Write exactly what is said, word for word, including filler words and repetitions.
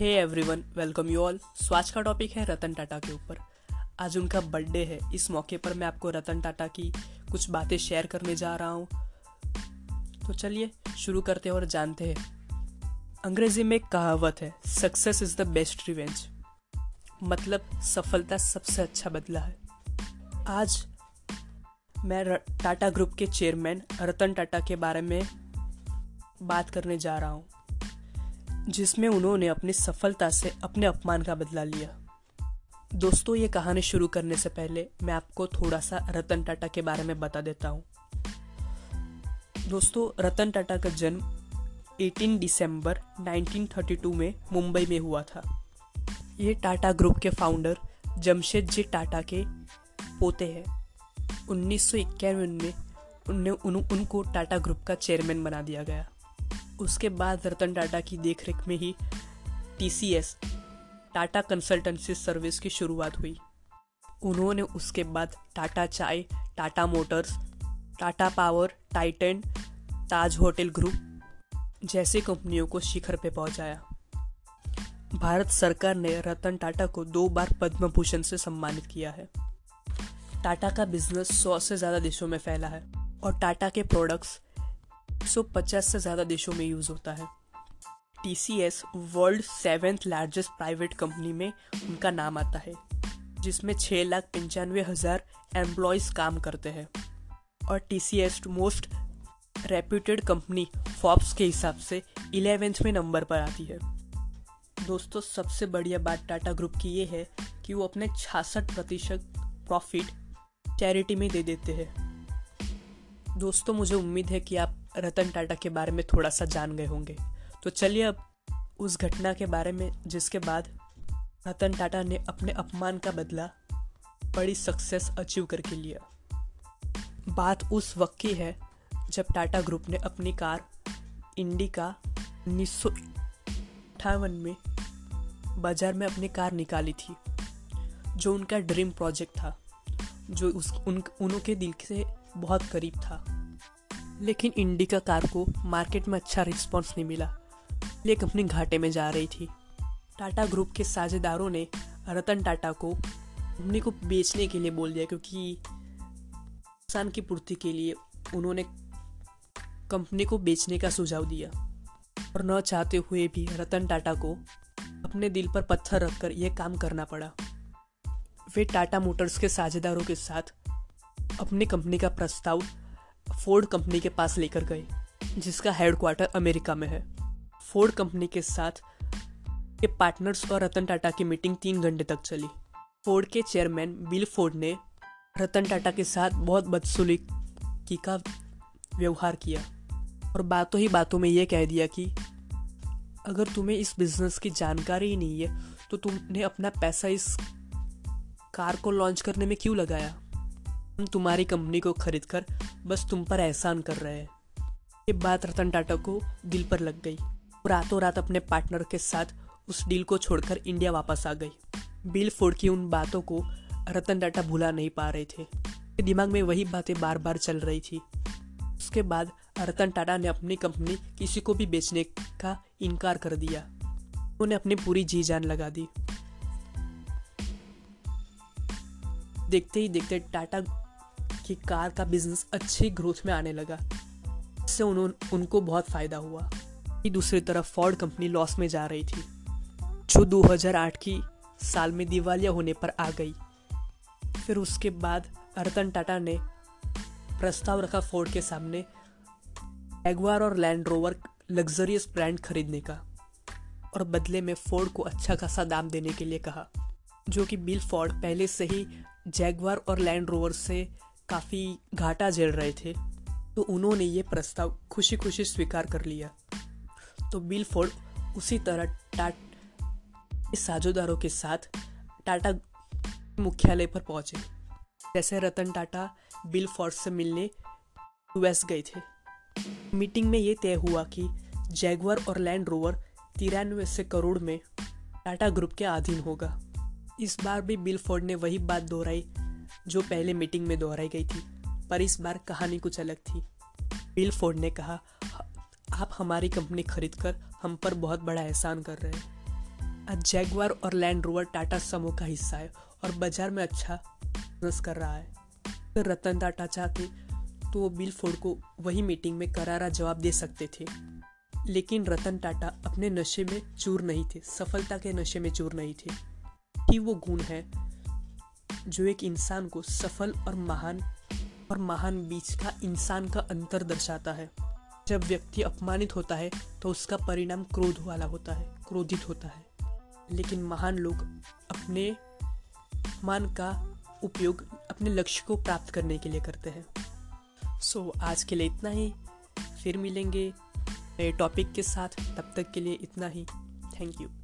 Hey everyone, welcome you all. So आज का topic है रतन टाटा के ऊपर। आज उनका बर्थडे है। इस मौके पर मैं आपको रतन टाटा की कुछ बातें शेयर करने जा रहा हूँ। तो चलिए शुरू करते हैं और जानते हैं। अंग्रेजी में एक कहावत है, success is the best revenge, मतलब सफलता सबसे अच्छा बदला है। आज मैं टाटा ग्रुप के चेयरमैन रतन टाटा के बारे में बात करने जा रहा हूँ, जिसमें उन्होंने अपनी सफलता से अपने अपमान का बदला लिया। दोस्तों, ये कहानी शुरू करने से पहले मैं आपको थोड़ा सा रतन टाटा के बारे में बता देता हूँ। दोस्तों, रतन टाटा का जन्म अठारह दिसंबर उन्नीस सौ बत्तीस में मुंबई में हुआ था। ये टाटा ग्रुप के फाउंडर जमशेद जी टाटा के पोते हैं। उन्नीस सौ इक्यावन में उन्हें उन, उनको टाटा ग्रुप का चेयरमैन बना दिया गया। उसके बाद रतन टाटा की देखरेख में ही T C S Tata consultancy service की शुरुआत हुई। उन्होंने उसके बाद टाटा चाय, Tata motors, Tata power, Titan, Taj hotel group जैसी कंपनियों को शिखर पर पहुंचाया। भारत सरकार ने रतन टाटा को दो बार पद्म भूषण से सम्मानित किया है। टाटा का बिजनेस सौ से ज़्यादा देशों में फैला है और टाटा के प्रोडक्ट्स एक सौ पचास से ज़्यादा देशों में यूज़ होता है। T C S world seventh largest private company में उनका नाम आता है, जिसमें छः लाख पंचानवे हज़ार एम्प्लॉयज़ काम करते हैं और T C S most reputed company Forbes के हिसाब से इलेवेंथ में नंबर पर आती है। दोस्तों, सबसे बढ़िया बात टाटा ग्रुप की ये है कि वो अपने छियासठ प्रतिशत प्रॉफिट चैरिटी में दे देते हैं। दोस्तों, मुझे उम्मीद है कि आप रतन टाटा के बारे में थोड़ा सा जान गए होंगे। तो चलिए अब उस घटना के बारे में जिसके बाद रतन टाटा ने अपने अपमान का बदला बड़ी सक्सेस अचीव करके लिया। बात उस वक्त की है जब टाटा ग्रुप ने अपनी कार इंडिका उन्नीस सौ अट्ठावन में बाजार में अपनी कार निकाली थी, जो उनका ड्रीम प्रोजेक्ट था, जो उस उन उनके दिल से बहुत करीब था। लेकिन इंडिका कार को मार्केट में अच्छा रिस्पांस नहीं मिला, ये कंपनी घाटे में जा रही थी। टाटा ग्रुप के साझेदारों ने रतन टाटा को कंपनी को बेचने के लिए बोल दिया, क्योंकि नुकसान की पूर्ति के लिए उन्होंने कंपनी को बेचने का सुझाव दिया। और न चाहते हुए भी रतन टाटा को अपने दिल पर पत्थर रखकर यह काम करना पड़ा। वे टाटा मोटर्स के साझेदारों के साथ अपनी कंपनी का प्रस्ताव फोर्ड कंपनी के पास लेकर गए, जिसका हेडक्वार्टर अमेरिका में है। फोर्ड कंपनी के साथ के पार्टनर्स और रतन टाटा की मीटिंग तीन घंटे तक चली। फोर्ड के चेयरमैन बिल फोर्ड ने रतन टाटा के साथ बहुत बदसलूकी का व्यवहार किया और बातों ही बातों में यह कह दिया कि अगर तुम्हें इस बिज़नेस की जानकारी ही नहीं है तो तुमने अपना पैसा इस कार को लॉन्च करने में क्यों लगाया। हम तुम्हारी कंपनी को खरीद कर बस तुम पर एहसान कर रहे हैं। ये बात रतन टाटा को दिल पर लग गई। रातों रात अपने पार्टनर के साथ उस डील को छोड़कर इंडिया वापस आ गई। बिल फोर्ड की उन बातों को रतन टाटा भुला नहीं पा रहे थे। दिमाग में वही बातें बार बार चल रही थी। उसके बाद रतन टाटा ने अपनी कंपनी किसी को भी बेचने का इनकार कर दिया। उन्होंने अपनी पूरी जी जान लगा दी। देखते ही देखते टाटा की कार का बिजनेस अच्छी ग्रोथ में आने लगा, इससे उन्होंने उनको बहुत फ़ायदा हुआ। दूसरी तरफ फोर्ड कंपनी लॉस में जा रही थी, जो दो हज़ार आठ की साल में दिवालिया होने पर आ गई। फिर उसके बाद रतन टाटा ने प्रस्ताव रखा फोर्ड के सामने जैगुआर और लैंड रोवर लग्जरियस ब्रांड खरीदने का, और बदले में फोर्ड को अच्छा खासा दाम देने के लिए कहा, जो कि बिल फोर्ड पहले से ही जैगुआर और लैंड रोवर से काफ़ी घाटा झेल रहे थे, तो उन्होंने ये प्रस्ताव खुशी खुशी स्वीकार कर लिया। तो बिल फोर्ड उसी तरह टाटा साझेदारों के साथ टाटा मुख्यालय पर पहुंचे। जैसे रतन टाटा बिल फोर्ड से मिलने यूएस गए थे, मीटिंग में ये तय हुआ कि जैगुआर और लैंड रोवर तिरानवे से करोड़ में टाटा ग्रुप के अधीन होगा। इस बार भी बिल फोर्ड ने वही बात दोहराई जो पहले मीटिंग में दोहराई गई थी, पर इस बार कहानी कुछ अलग थी। बिल फोर्ड ने कहा, आप हमारी कंपनी खरीद कर हम पर बहुत बड़ा एहसान कर रहे हैं। आज जैगुआर और लैंड रोवर टाटा समूह का हिस्सा है और बाजार में अच्छा बिजनेस कर रहा है। अगर रतन टाटा चाहते तो वो बिल फोर्ड को वही मीटिंग में करारा जवाब दे सकते थे, लेकिन रतन टाटा अपने नशे में चूर नहीं थे, सफलता के नशे में चूर नहीं थे। ही वो गुण है जो एक इंसान को सफल और महान और महान बीच का इंसान का अंतर दर्शाता है। जब व्यक्ति अपमानित होता है तो उसका परिणाम क्रोध वाला होता है, क्रोधित होता है, लेकिन महान लोग अपने मान का उपयोग अपने लक्ष्य को प्राप्त करने के लिए करते हैं। सो so, आज के लिए इतना ही, फिर मिलेंगे नए टॉपिक के साथ, तब तक के लिए इतना ही, थैंक यू।